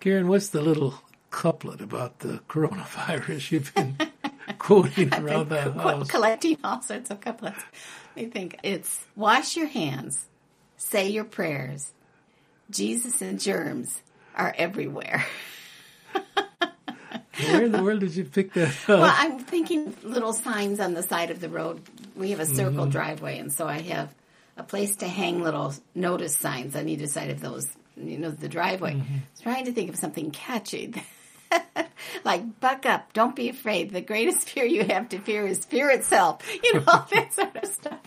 Karen, what's the little couplet about the coronavirus you've been quoting around that house? Collecting all sorts of couplets. Let me think. It's wash your hands, say your prayers. Jesus and germs are everywhere. Where in the world did you pick that up? Well, I'm thinking little signs on the side of the road. We have a circle driveway, and so I have a place to hang little notice signs on either side of those, you know, the driveway. Mm-hmm. I was trying to think of something catchy. Like, buck up, don't be afraid. The greatest fear you have to fear is fear itself. You know, all that sort of stuff.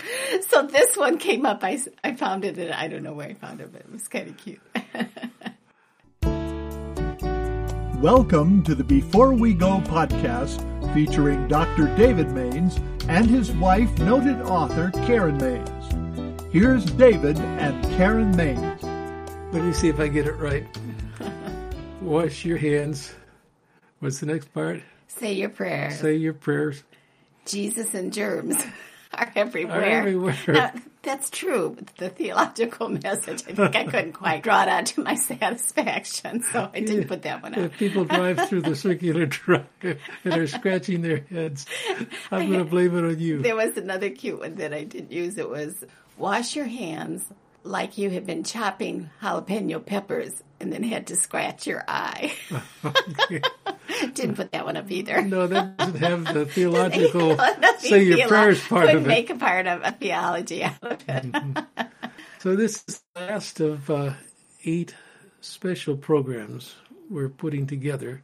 So this one came up. I found it, and I don't know where I found it, but it was kind of cute. Welcome to the Before We Go podcast, featuring Dr. David Maines and his wife, noted author Karen Maines. Here's David and Karen Maines. Let me see if I get it right. Wash your hands. What's the next part? Say your prayers. Say your prayers. Jesus and germs are everywhere. Are everywhere. Now, that's true. The theological message, I think I couldn't quite draw it out to my satisfaction, so I didn't put that one up. If people drive through the circular drive and are scratching their heads, I'm going to blame it on you. There was another cute one that I did use. It was, wash your hands like you had been chopping jalapeno peppers and then had to scratch your eye. Okay. Didn't put that one up either. No, that doesn't have the theological say your prayers part of it. Couldn't make a part of a theology out of it. Mm-hmm. So this is the last of 8 special programs we're putting together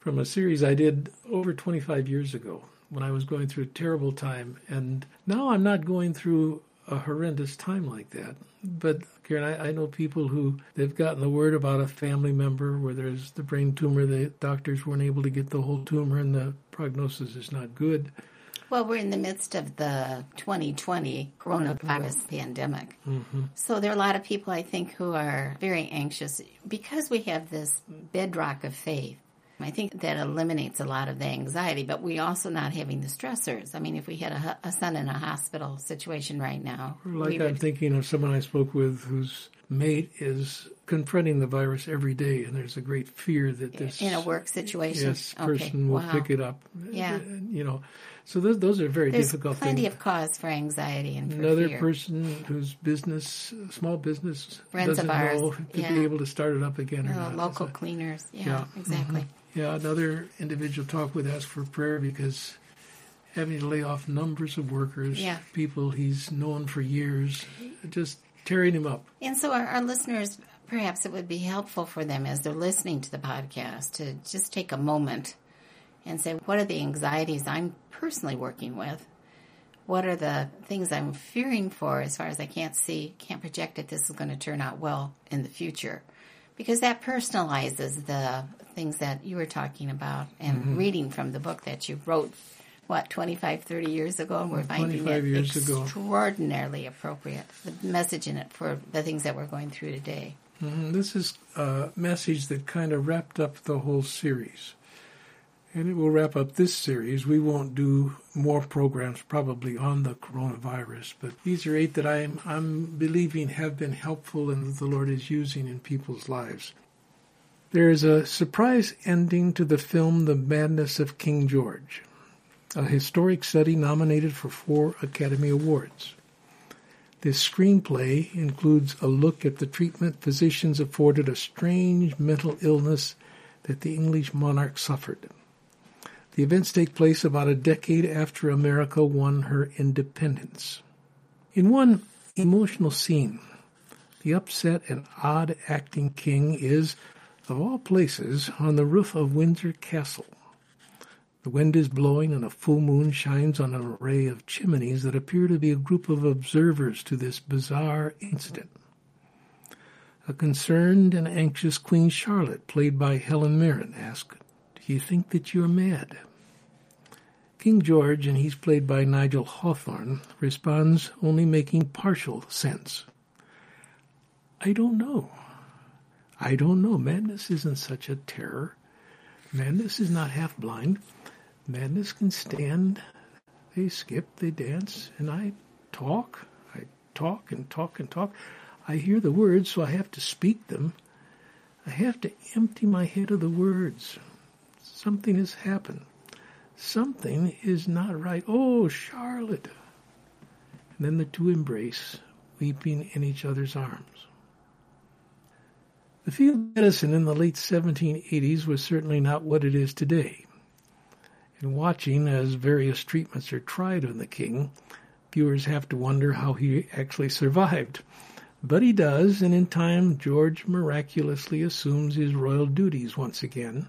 from a series I did over 25 years ago when I was going through a terrible time. And now I'm not going through a horrendous time like that. But, Karen, I know people who, they've gotten the word about a family member where there's the brain tumor, the doctors weren't able to get the whole tumor, and the prognosis is not good. Well, we're in the midst of the 2020 coronavirus pandemic. Mm-hmm. So there are a lot of people, I think, who are very anxious. Because we have this bedrock of faith, I think that eliminates a lot of the anxiety, but we also not having the stressors. I mean, if we had a son in a hospital situation right now. Like I'm thinking of someone I spoke with whose mate is confronting the virus every day, and there's a great fear that this... In a work situation? Yes, person will pick it up. Yeah. You know, so those are very difficult things. There's plenty of cause for anxiety and for fear. Another person whose business, small business, doesn't know to be able to start it up again or not. Local cleaners. Yeah, exactly. Mm-hmm. Yeah, another individual talk with asked for prayer because having to lay off numbers of workers, people he's known for years, just tearing him up. And so our listeners, perhaps it would be helpful for them as they're listening to the podcast to just take a moment and say, what are the anxieties I'm personally working with? What are the things I'm fearing for as far as I can't see, can't project that this is going to turn out well in the future? Because that personalizes the things that you were talking about and reading from the book that you wrote, 25-30 years ago? And we're finding it extraordinarily appropriate, the message in it for the things that we're going through today. Mm-hmm. This is a message that kind of wrapped up the whole series. And it will wrap up this series. We won't do more programs probably on the coronavirus, but these are 8 that I'm believing have been helpful and that the Lord is using in people's lives. There is a surprise ending to the film The Madness of King George, a historic study nominated for 4 Academy Awards. This screenplay includes a look at the treatment physicians afforded a strange mental illness that the English monarch suffered. The events take place about a decade after America won her independence. In one emotional scene, the upset and odd acting king is, of all places, on the roof of Windsor Castle. The wind is blowing and a full moon shines on an array of chimneys that appear to be a group of observers to this bizarre incident. A concerned and anxious Queen Charlotte, played by Helen Mirren, asks, "Do you think that you're mad?" King George, and he's played by Nigel Hawthorne, responds only making partial sense. "I don't know. I don't know. Madness isn't such a terror. Madness is not half blind. Madness can stand. They skip, they dance, and I talk. I talk and talk and talk. I hear the words, so I have to speak them. I have to empty my head of the words. Something has happened. Something is not right. Oh, Charlotte. And then the two embrace, weeping in each other's arms. The field of medicine in the late 1780s was certainly not what it is today. In watching as various treatments are tried on the king, viewers have to wonder how he actually survived. But he does, and in time, George miraculously assumes his royal duties once again.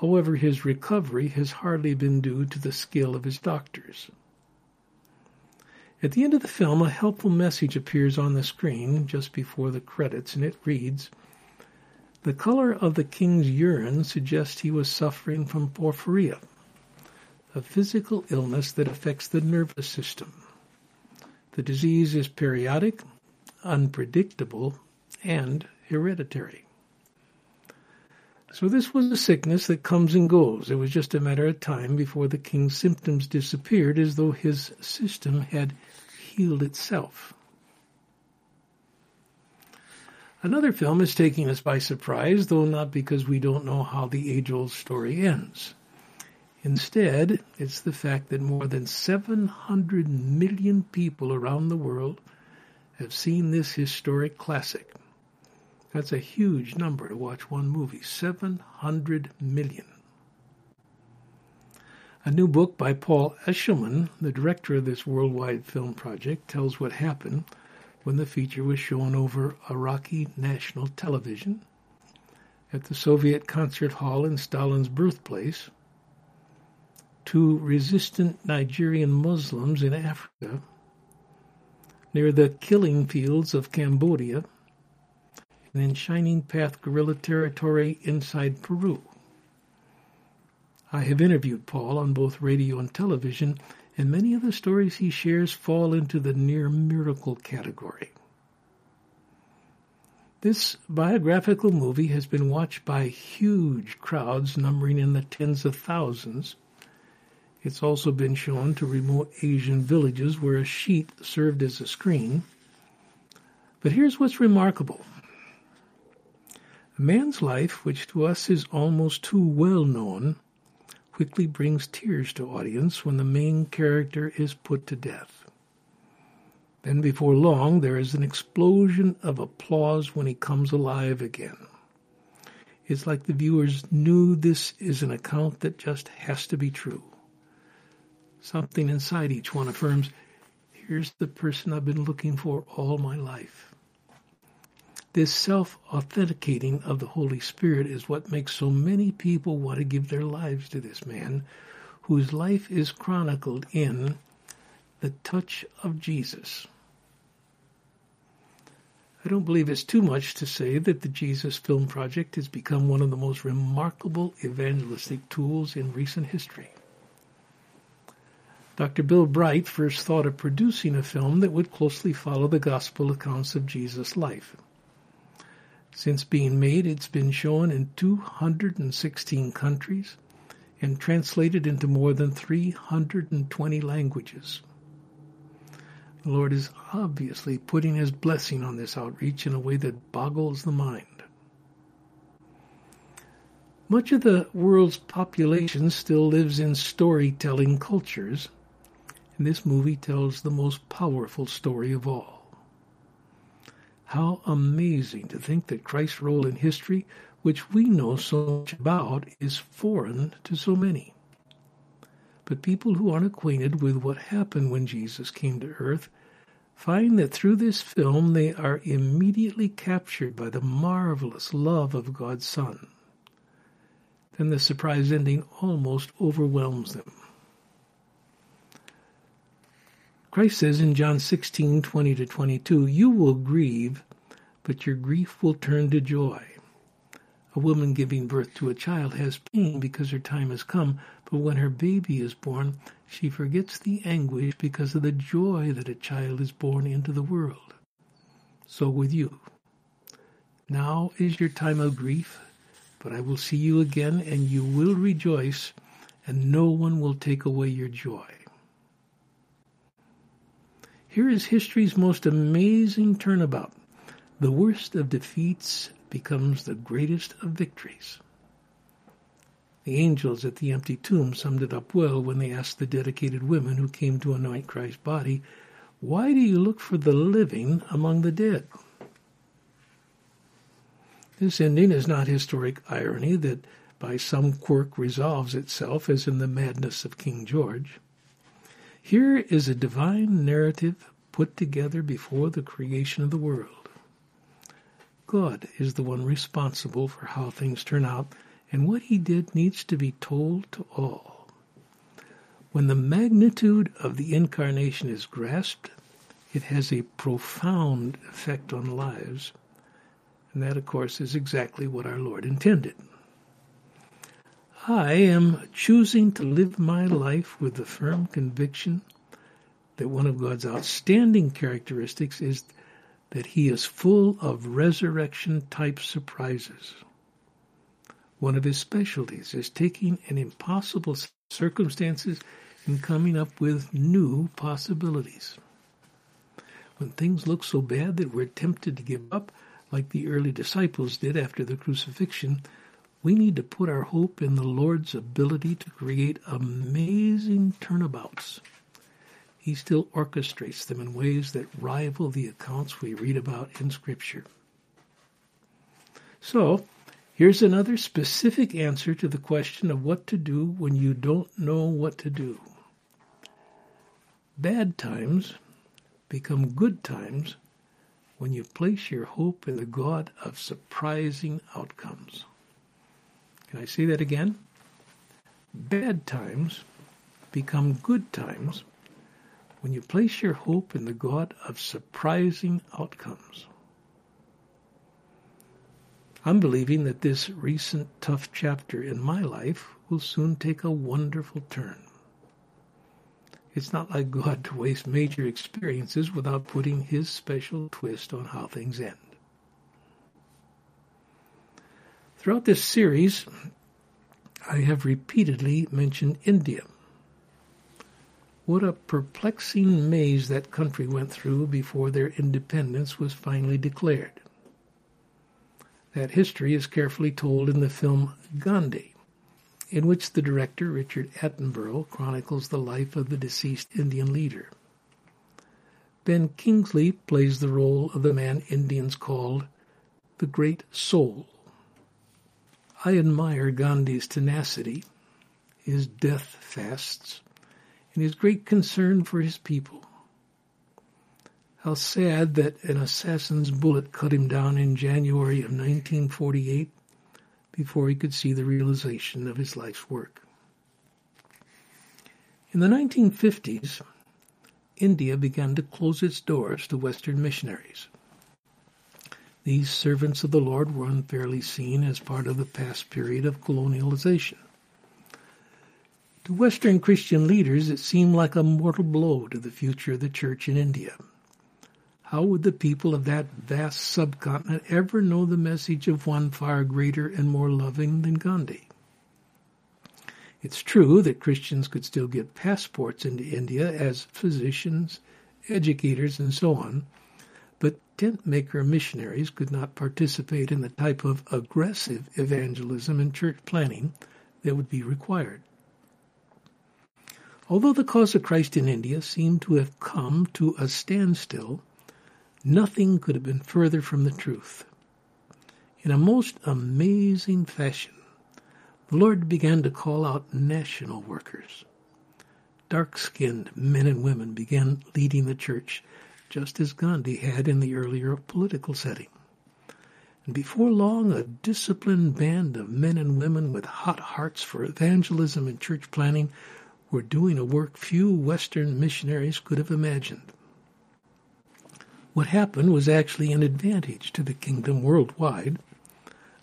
However, his recovery has hardly been due to the skill of his doctors. At the end of the film, a helpful message appears on the screen just before the credits, and it reads, "The color of the king's urine suggests he was suffering from porphyria, a physical illness that affects the nervous system. The disease is periodic, unpredictable, and hereditary." So this was a sickness that comes and goes. It was just a matter of time before the king's symptoms disappeared, as though his system had healed itself. Another film is taking us by surprise, though not because we don't know how the age-old story ends. Instead, it's the fact that more than 700 million people around the world have seen this historic classic. That's a huge number to watch one movie, 700 million. A new book by Paul Eschelman, the director of this worldwide film project, tells what happened when the feature was shown over Iraqi national television, at the Soviet concert hall in Stalin's birthplace, to resistant Nigerian Muslims in Africa, near the killing fields of Cambodia, and in Shining Path guerrilla territory inside Peru. I have interviewed Paul on both radio and television, and many of the stories he shares fall into the near miracle category. This biographical movie has been watched by huge crowds numbering in the tens of thousands. It's also been shown to remote Asian villages where a sheet served as a screen. But here's what's remarkable. A man's life, which to us is almost too well known, quickly brings tears to audience when the main character is put to death. Then before long, there is an explosion of applause when he comes alive again. It's like the viewers knew this is an account that just has to be true. Something inside each one affirms, here's the person I've been looking for all my life. This self-authenticating of the Holy Spirit is what makes so many people want to give their lives to this man, whose life is chronicled in The Touch of Jesus. I don't believe it's too much to say that the Jesus Film Project has become one of the most remarkable evangelistic tools in recent history. Dr. Bill Bright first thought of producing a film that would closely follow the gospel accounts of Jesus' life. Since being made, it's been shown in 216 countries and translated into more than 320 languages. The Lord is obviously putting his blessing on this outreach in a way that boggles the mind. Much of the world's population still lives in storytelling cultures, and this movie tells the most powerful story of all. How amazing to think that Christ's role in history, which we know so much about, is foreign to so many. But people who aren't acquainted with what happened when Jesus came to earth find that through this film they are immediately captured by the marvelous love of God's Son. Then the surprise ending almost overwhelms them. Christ says in John 16:20-22, "You will grieve, but your grief will turn to joy. A woman giving birth to a child has pain because her time has come, but when her baby is born, she forgets the anguish because of the joy that a child is born into the world. So with you. Now is your time of grief, but I will see you again, and you will rejoice, and no one will take away your joy." Here is history's most amazing turnabout. The worst of defeats becomes the greatest of victories. The angels at the empty tomb summed it up well when they asked the dedicated women who came to anoint Christ's body, "Why do you look for the living among the dead?" This ending is not historic irony that by some quirk resolves itself as in The Madness of King George. Here is a divine narrative put together before the creation of the world. God is the one responsible for how things turn out, and what he did needs to be told to all. When the magnitude of the incarnation is grasped, it has a profound effect on lives. And that, of course, is exactly what our Lord intended. I am choosing to live my life with the firm conviction that one of God's outstanding characteristics is that he is full of resurrection-type surprises. One of his specialties is taking an impossible circumstances and coming up with new possibilities. When things look so bad that we're tempted to give up, like the early disciples did after the crucifixion, we need to put our hope in the Lord's ability to create amazing turnabouts. He still orchestrates them in ways that rival the accounts we read about in Scripture. So, here's another specific answer to the question of what to do when you don't know what to do. Bad times become good times when you place your hope in the God of surprising outcomes. Can I say that again? Bad times become good times when you place your hope in the God of surprising outcomes. I'm believing that this recent tough chapter in my life will soon take a wonderful turn. It's not like God to waste major experiences without putting his special twist on how things end. Throughout this series, I have repeatedly mentioned India. What a perplexing maze that country went through before their independence was finally declared. That history is carefully told in the film Gandhi, in which the director, Richard Attenborough, chronicles the life of the deceased Indian leader. Ben Kingsley plays the role of the man Indians called the Great Soul. I admire Gandhi's tenacity, his death fasts, and his great concern for his people. How sad that an assassin's bullet cut him down in January of 1948 before he could see the realization of his life's work. In the 1950s, India began to close its doors to Western missionaries. These servants of the Lord were unfairly seen as part of the past period of colonialization. To Western Christian leaders, it seemed like a mortal blow to the future of the church in India. How would the people of that vast subcontinent ever know the message of one far greater and more loving than Gandhi? It's true that Christians could still get passports into India as physicians, educators, and so on, but tent-maker missionaries could not participate in the type of aggressive evangelism and church planning that would be required. Although the cause of Christ in India seemed to have come to a standstill, nothing could have been further from the truth. In a most amazing fashion, the Lord began to call out national workers. Dark-skinned men and women began leading the church, just as Gandhi had in the earlier political setting. And before long, a disciplined band of men and women with hot hearts for evangelism and church planning were doing a work few Western missionaries could have imagined. What happened was actually an advantage to the kingdom worldwide.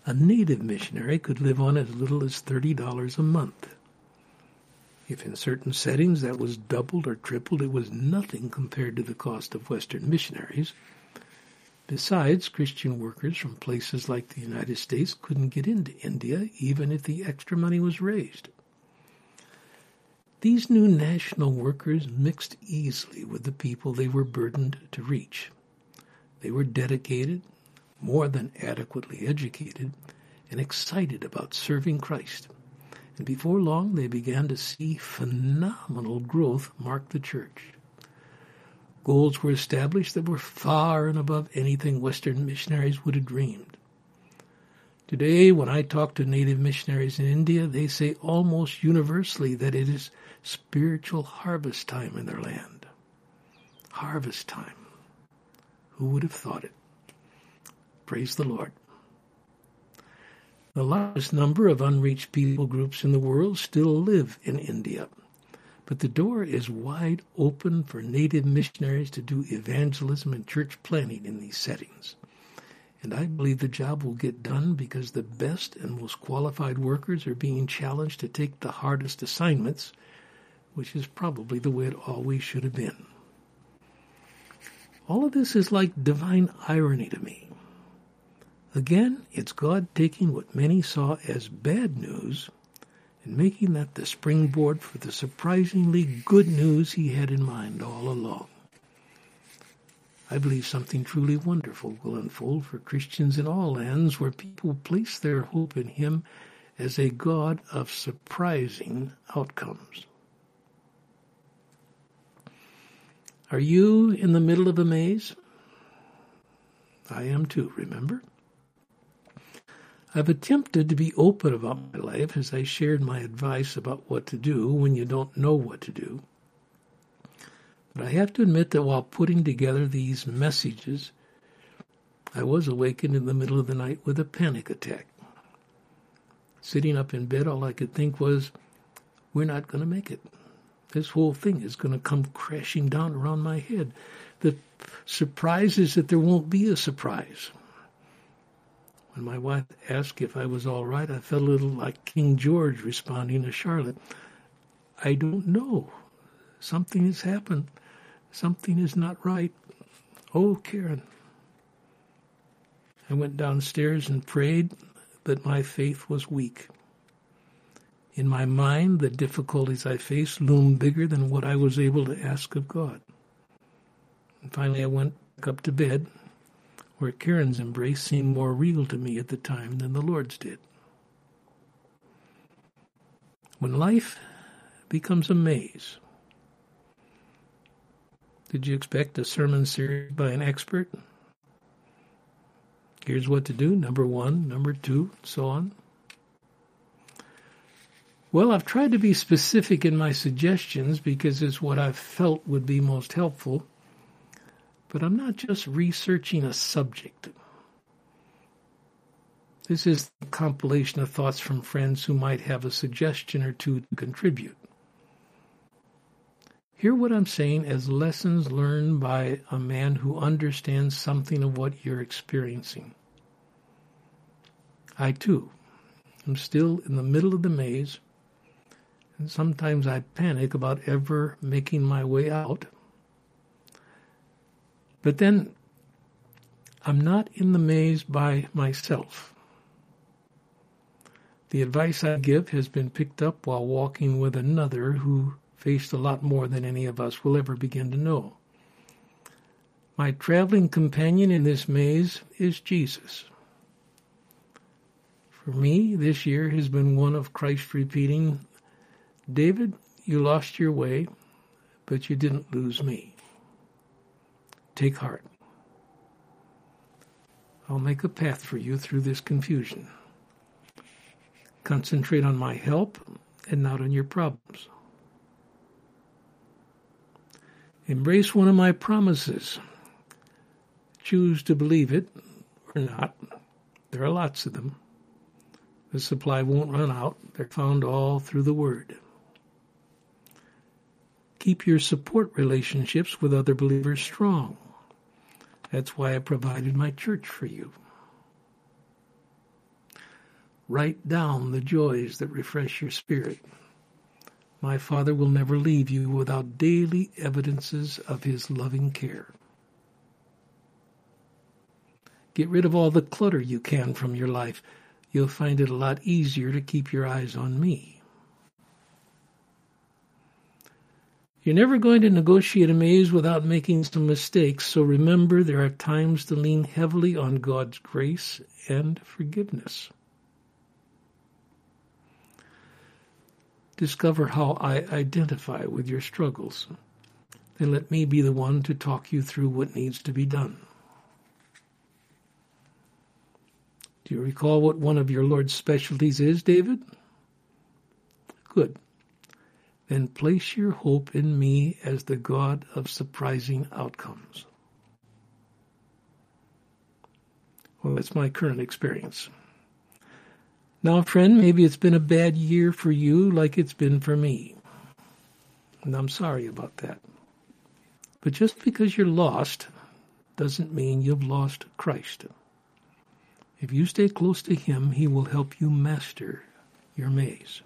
A native missionary could live on as little as $30 a month. If in certain settings that was doubled or tripled, it was nothing compared to the cost of Western missionaries. Besides, Christian workers from places like the United States couldn't get into India, even if the extra money was raised. These new national workers mixed easily with the people they were burdened to reach. They were dedicated, more than adequately educated and excited about serving Christ. And before long, they began to see phenomenal growth mark the church. Goals were established that were far and above anything Western missionaries would have dreamed. Today, when I talk to native missionaries in India, they say almost universally that it is spiritual harvest time in their land. Harvest time. Who would have thought it? Praise the Lord. The largest number of unreached people groups in the world still live in India, but the door is wide open for native missionaries to do evangelism and church planting in these settings. And I believe the job will get done because the best and most qualified workers are being challenged to take the hardest assignments, which is probably the way it always should have been. All of this is like divine irony to me. Again, it's God taking what many saw as bad news and making that the springboard for the surprisingly good news he had in mind all along. I believe something truly wonderful will unfold for Christians in all lands where people place their hope in him as a God of surprising outcomes. Are you in the middle of a maze? I am too, remember? I've attempted to be open about my life as I shared my advice about what to do when you don't know what to do. But I have to admit that while putting together these messages, I was awakened in the middle of the night with a panic attack. Sitting up in bed, all I could think was, we're not going to make it. This whole thing is going to come crashing down around my head. The surprise is that there won't be a surprise. When my wife asked if I was all right, I felt a little like King George responding to Charlotte. I don't know. Something has happened. Something is not right. Oh, Karen. I went downstairs and prayed, but my faith was weak. In my mind, the difficulties I faced loomed bigger than what I was able to ask of God. And finally, I went back up to bed, where Karen's embrace seemed more real to me at the time than the Lord's did. When life becomes a maze, did you expect a sermon series by an expert? Here's what to do, number one, number two, so on. Well, I've tried to be specific in my suggestions because it's what I've felt would be most helpful. But I'm not just researching a subject. This is a compilation of thoughts from friends who might have a suggestion or two to contribute. Hear what I'm saying as lessons learned by a man who understands something of what you're experiencing. I, too, am still in the middle of the maze. And sometimes I panic about ever making my way out. But then, I'm not in the maze by myself. The advice I give has been picked up while walking with another who faced a lot more than any of us will ever begin to know. My traveling companion in this maze is Jesus. For me, this year has been one of Christ repeating, David, you lost your way, but you didn't lose me. Take heart. I'll make a path for you through this confusion. Concentrate on my help and not on your problems. Embrace one of my promises. Choose to believe it or not. There are lots of them. The supply won't run out. They're found all through the Word. Keep your support relationships with other believers strong. That's why I provided my church for you. Write down the joys that refresh your spirit. My Father will never leave you without daily evidences of his loving care. Get rid of all the clutter you can from your life. You'll find it a lot easier to keep your eyes on me. You're never going to negotiate a maze without making some mistakes, so remember there are times to lean heavily on God's grace and forgiveness. Discover how I identify with your struggles, and let me be the one to talk you through what needs to be done. Do you recall what one of your Lord's specialties is, David? Good. Then place your hope in me as the God of surprising outcomes. Well, that's my current experience. Now, friend, maybe it's been a bad year for you like it's been for me. And I'm sorry about that. But just because you're lost doesn't mean you've lost Christ. If you stay close to him, he will help you master your maze.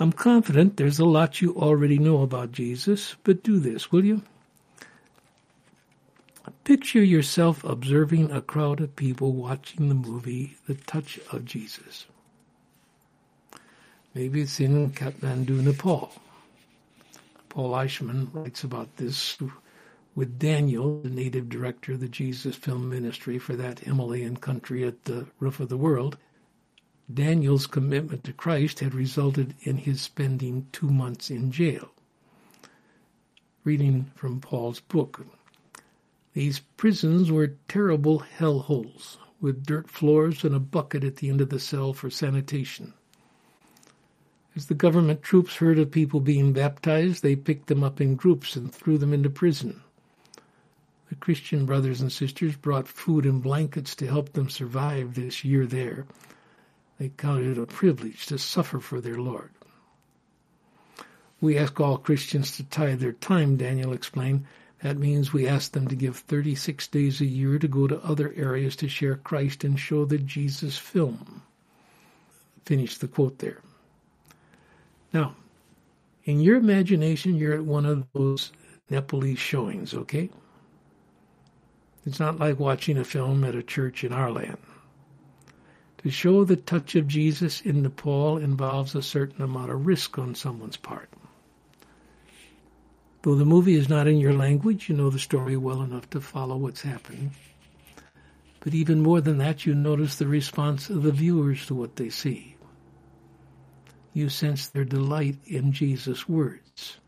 I'm confident there's a lot you already know about Jesus, but do this, will you? Picture yourself observing a crowd of people watching the movie The Touch of Jesus. Maybe it's in Kathmandu, Nepal. Paul Eichmann writes about this with Daniel, the native director of the Jesus Film Ministry for that Himalayan country at the roof of the world. Daniel's commitment to Christ had resulted in his spending 2 months in jail. Reading from Paul's book, these prisons were terrible hellholes with dirt floors and a bucket at the end of the cell for sanitation. As the government troops heard of people being baptized, they picked them up in groups and threw them into prison. The Christian brothers and sisters brought food and blankets to help them survive this year there. They counted it a privilege to suffer for their Lord. We ask all Christians to tithe their time, Daniel explained. That means we ask them to give 36 days a year to go to other areas to share Christ and show the Jesus film. Finish the quote there. Now, in your imagination, you're at one of those Nepalese showings, okay? It's not like watching a film at a church in our land. To show the touch of Jesus in Nepal involves a certain amount of risk on someone's part. Though the movie is not in your language, you know the story well enough to follow what's happening. But even more than that, you notice the response of the viewers to what they see. You sense their delight in Jesus' words,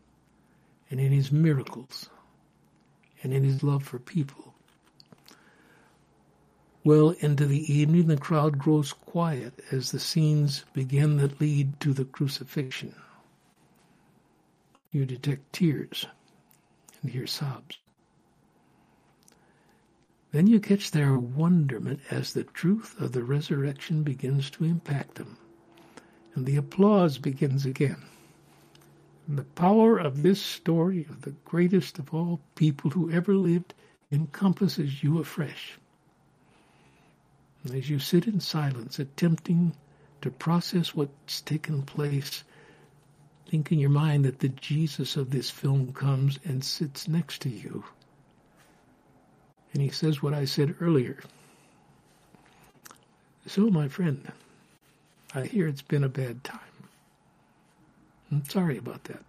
and in his miracles, and in his love for people. Well into the evening, the crowd grows quiet as the scenes begin that lead to the crucifixion. You detect tears and hear sobs. Then you catch their wonderment as the truth of the resurrection begins to impact them, and the applause begins again. And the power of this story of the greatest of all people who ever lived encompasses you afresh. As you sit in silence, attempting to process what's taken place, think in your mind that the Jesus of this film comes and sits next to you. And he says what I said earlier. So, my friend, I hear it's been a bad time. I'm sorry about that.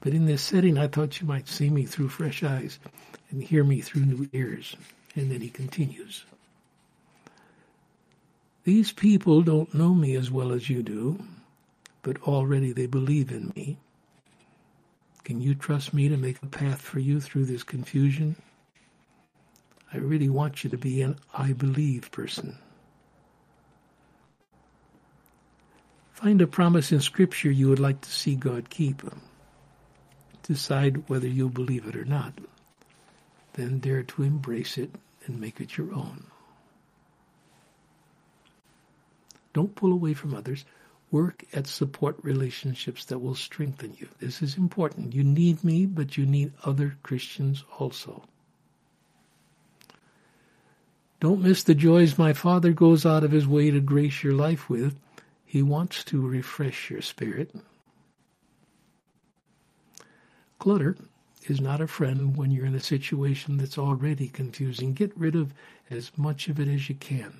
But in this setting, I thought you might see me through fresh eyes and hear me through new ears. And then he continues. These people don't know me as well as you do, but already they believe in me. Can you trust me to make a path for you through this confusion? I really want you to be an I believe person. Find a promise in Scripture you would like to see God keep. Decide whether you believe it or not. Then dare to embrace it and make it your own. Don't pull away from others. Work at support relationships that will strengthen you. This is important. You need me, but you need other Christians also. Don't miss the joys my Father goes out of his way to grace your life with. He wants to refresh your spirit. Clutter is not a friend when you're in a situation that's already confusing. Get rid of as much of it as you can.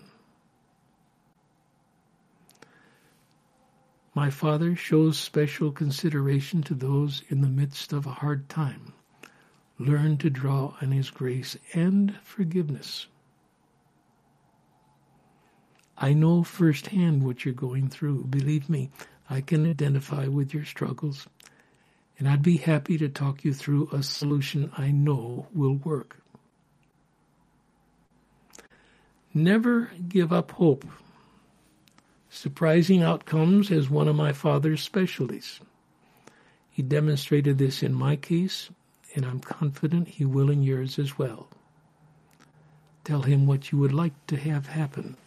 My Father shows special consideration to those in the midst of a hard time. Learn to draw on His grace and forgiveness. I know firsthand what you're going through. Believe me, I can identify with your struggles, and I'd be happy to talk you through a solution I know will work. Never give up hope. Surprising outcomes is one of my father's specialties. He demonstrated this in my case, and I'm confident he will in yours as well. Tell him what you would like to have happen.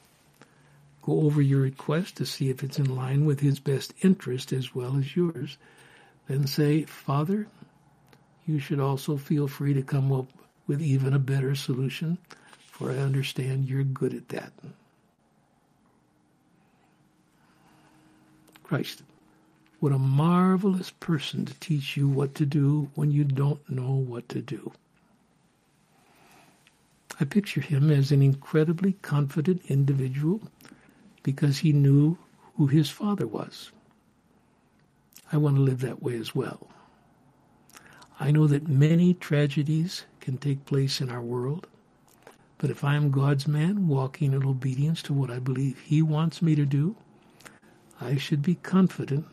Go over your request to see if it's in line with his best interest as well as yours. Then say, Father, you should also feel free to come up with even a better solution, for I understand you're good at that. Christ, what a marvelous person to teach you what to do when you don't know what to do. I picture him as an incredibly confident individual, because he knew who his father was. I want to live that way as well. I know that many tragedies can take place in our world, but if I am God's man walking in obedience to what I believe He wants me to do, I should be confident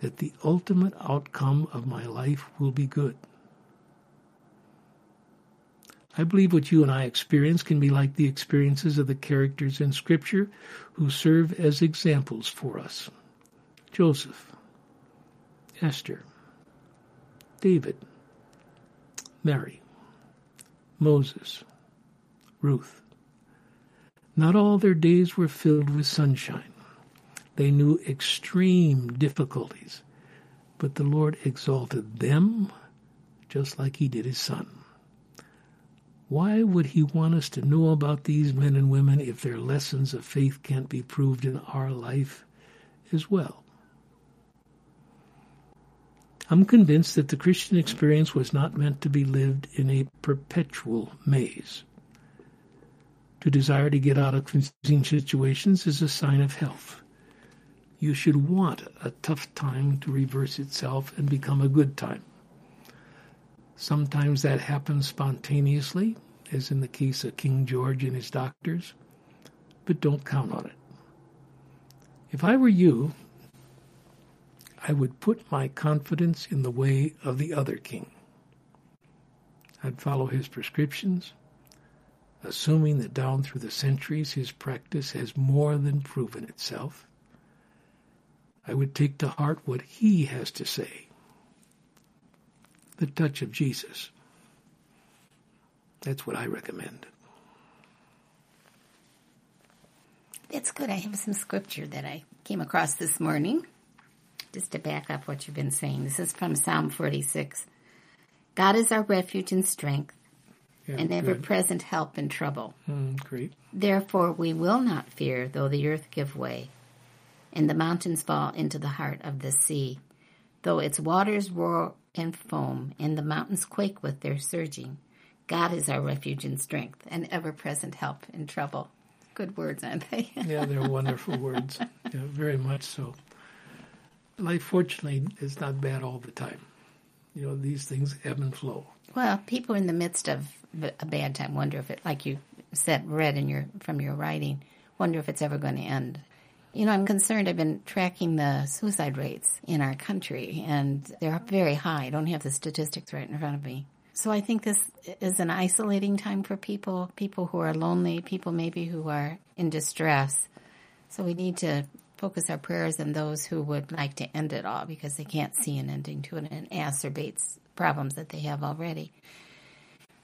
that the ultimate outcome of my life will be good. I believe what you and I experience can be like the experiences of the characters in Scripture who serve as examples for us. Joseph, Esther, David, Mary, Moses, Ruth. Not all their days were filled with sunshine. They knew extreme difficulties, but the Lord exalted them just like He did His Son. Why would He want us to know about these men and women if their lessons of faith can't be proved in our life as well? I'm convinced that the Christian experience was not meant to be lived in a perpetual maze. To desire to get out of confusing situations is a sign of health. You should want a tough time to reverse itself and become a good time. Sometimes that happens spontaneously, as in the case of King George and his doctors, but don't count on it. If I were you, I would put my confidence in the way of the other king. I'd follow his prescriptions, assuming that down through the centuries his practice has more than proven itself. I would take to heart what he has to say. The touch of Jesus. That's what I recommend. That's good. I have some scripture that I came across this morning, just to back up what you've been saying. This is from Psalm 46. God is our refuge and strength, and ever-present help in trouble. Great. Therefore we will not fear, though the earth give way, and the mountains fall into the heart of the sea, though its waters roar and foam, and the mountains quake with their surging. God is our refuge and strength, an ever-present help in trouble. Good words, aren't they? Yeah, they're wonderful words. Yeah, very much so. Life, fortunately, is not bad all the time. You know, these things ebb and flow. Well, people in the midst of a bad time wonder if it, like you said, read in from your writing, wonder if it's ever going to end. You know, I'm concerned. I've been tracking the suicide rates in our country, and they're very high. I don't have the statistics right in front of me. So I think this is an isolating time for people who are lonely, people maybe who are in distress. So we need to focus our prayers on those who would like to end it all because they can't see an ending to it, and exacerbates problems that they have already.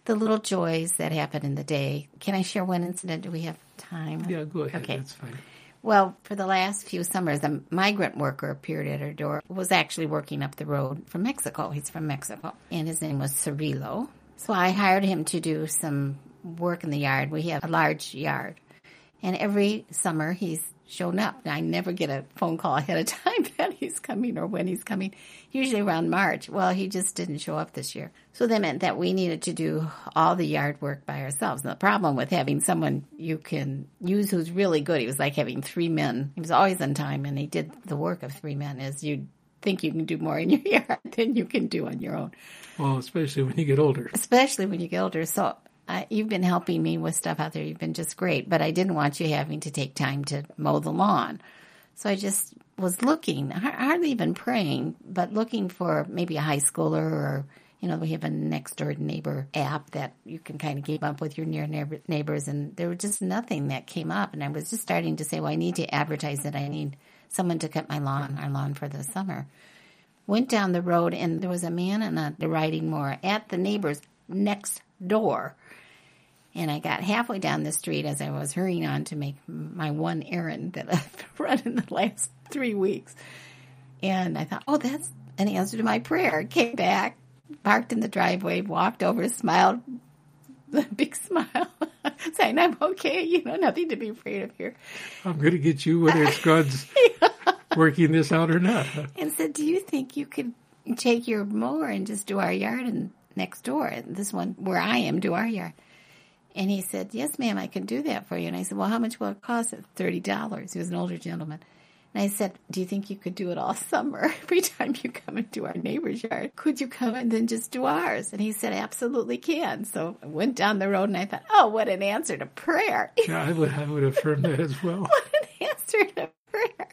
The little joys that happen in the day. Can I share one incident? Do we have time? Yeah, go ahead. Okay. That's fine. Well, for the last few summers, a migrant worker appeared at our door, was actually working up the road from Mexico. He's from Mexico, and his name was Cirilo. So I hired him to do some work in the yard. We have a large yard. And every summer, he's shown up. Now, I never get a phone call ahead of time that he's coming or when he's coming, usually around March. Well, he just didn't show up this year. So that meant that we needed to do all the yard work by ourselves. And the problem with having someone you can use who's really good, he was like having three men. He was always on time, and he did the work of three men, is you think you can do more in your yard than you can do on your own. Well, especially when you get older. Especially when you get older. So you've been helping me with stuff out there. You've been just great. But I didn't want you having to take time to mow the lawn. So I just was looking, hardly even praying, but looking for maybe a high schooler or, you know, we have a next door neighbor app that you can kind of keep up with your near neighbors. And there was just nothing that came up. And I was just starting to say, well, I need to advertise that I need someone to cut my lawn, our lawn for the summer. Went down the road, and there was a man on a riding mower at the neighbor's next door. And I got halfway down the street as I was hurrying on to make my one errand that I've run in the last 3 weeks. And I thought, oh, that's an answer to my prayer. Came back, parked in the driveway, walked over, smiled, a big smile, saying, I'm okay, you know, nothing to be afraid of here. I'm going to get you, whether it's God's working this out or not. And said, do you think you could take your mower and just do our yard and next door, this one where I am, do our yard? And he said, yes, ma'am, I can do that for you. And I said, well, how much will it cost? $30. He was an older gentleman. And I said, do you think you could do it all summer? Every time you come into our neighbor's yard, could you come and then just do ours? And he said, absolutely can. So I went down the road, and I thought, oh, what an answer to prayer. Yeah, I would affirm that as well. What an answer to prayer.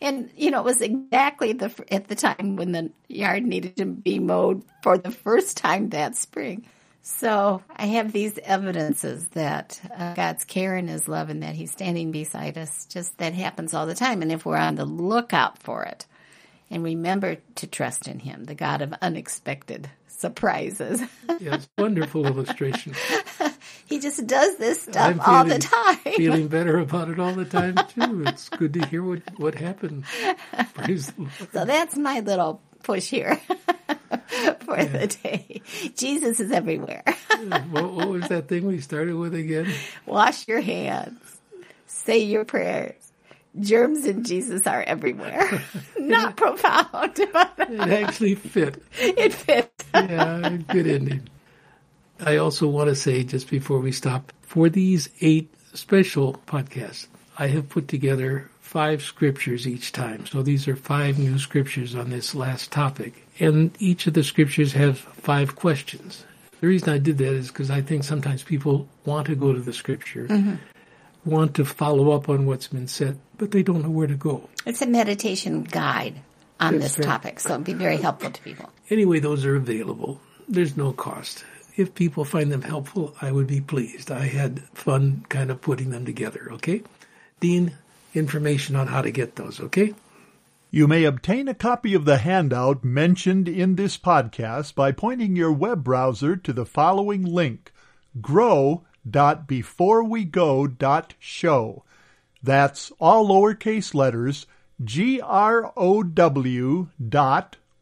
And, you know, it was exactly at the time when the yard needed to be mowed for the first time that spring. So I have these evidences that God's care and his love and that he's standing beside us, just that happens all the time. And if we're on the lookout for it and remember to trust in him, the God of unexpected surprises. Yes, wonderful illustration. He just does this stuff all the time. Feeling better about it all the time, too. It's good to hear what happened. Praise the Lord. So that's my little push here. For the day. Jesus is everywhere. What was that thing we started with again? Wash your hands. Say your prayers. Germs and Jesus are everywhere. Not profound. It actually fit. It fit. Yeah, good ending. I also want to say, just before we stop, for these 8 special podcasts, I have put together 5 scriptures each time. So these are 5 new scriptures on this last topic. And each of the scriptures have 5 questions. The reason I did that is because I think sometimes people want to go to the scripture, want to follow up on what's been said, but they don't know where to go. It's a meditation guide on this topic, so it'd be very helpful to people. Anyway, those are available. There's no cost. If people find them helpful, I would be pleased. I had fun kind of putting them together, okay? Dean, information on how to get those, okay? You may obtain a copy of the handout mentioned in this podcast by pointing your web browser to the following link, grow.beforewego.show. That's all lowercase letters, grow,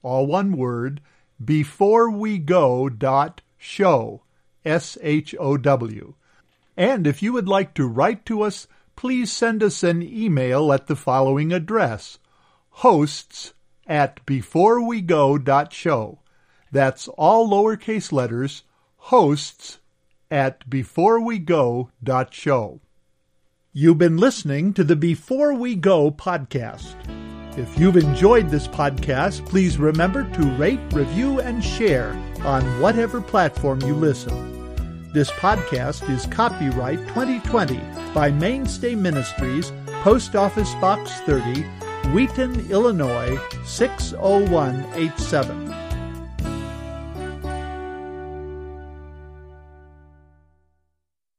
all one word, beforewego.show, show. And if you would like to write to us, please send us an email at the following address, hosts@beforewego.show. That's all lowercase letters, hosts@beforewego.show. You've been listening to the Before We Go podcast. If you've enjoyed this podcast, please remember to rate, review, and share on whatever platform you listen. This podcast is copyright 2020 by Mainstay Ministries, Post Office Box 30, Wheaton, Illinois, 60187.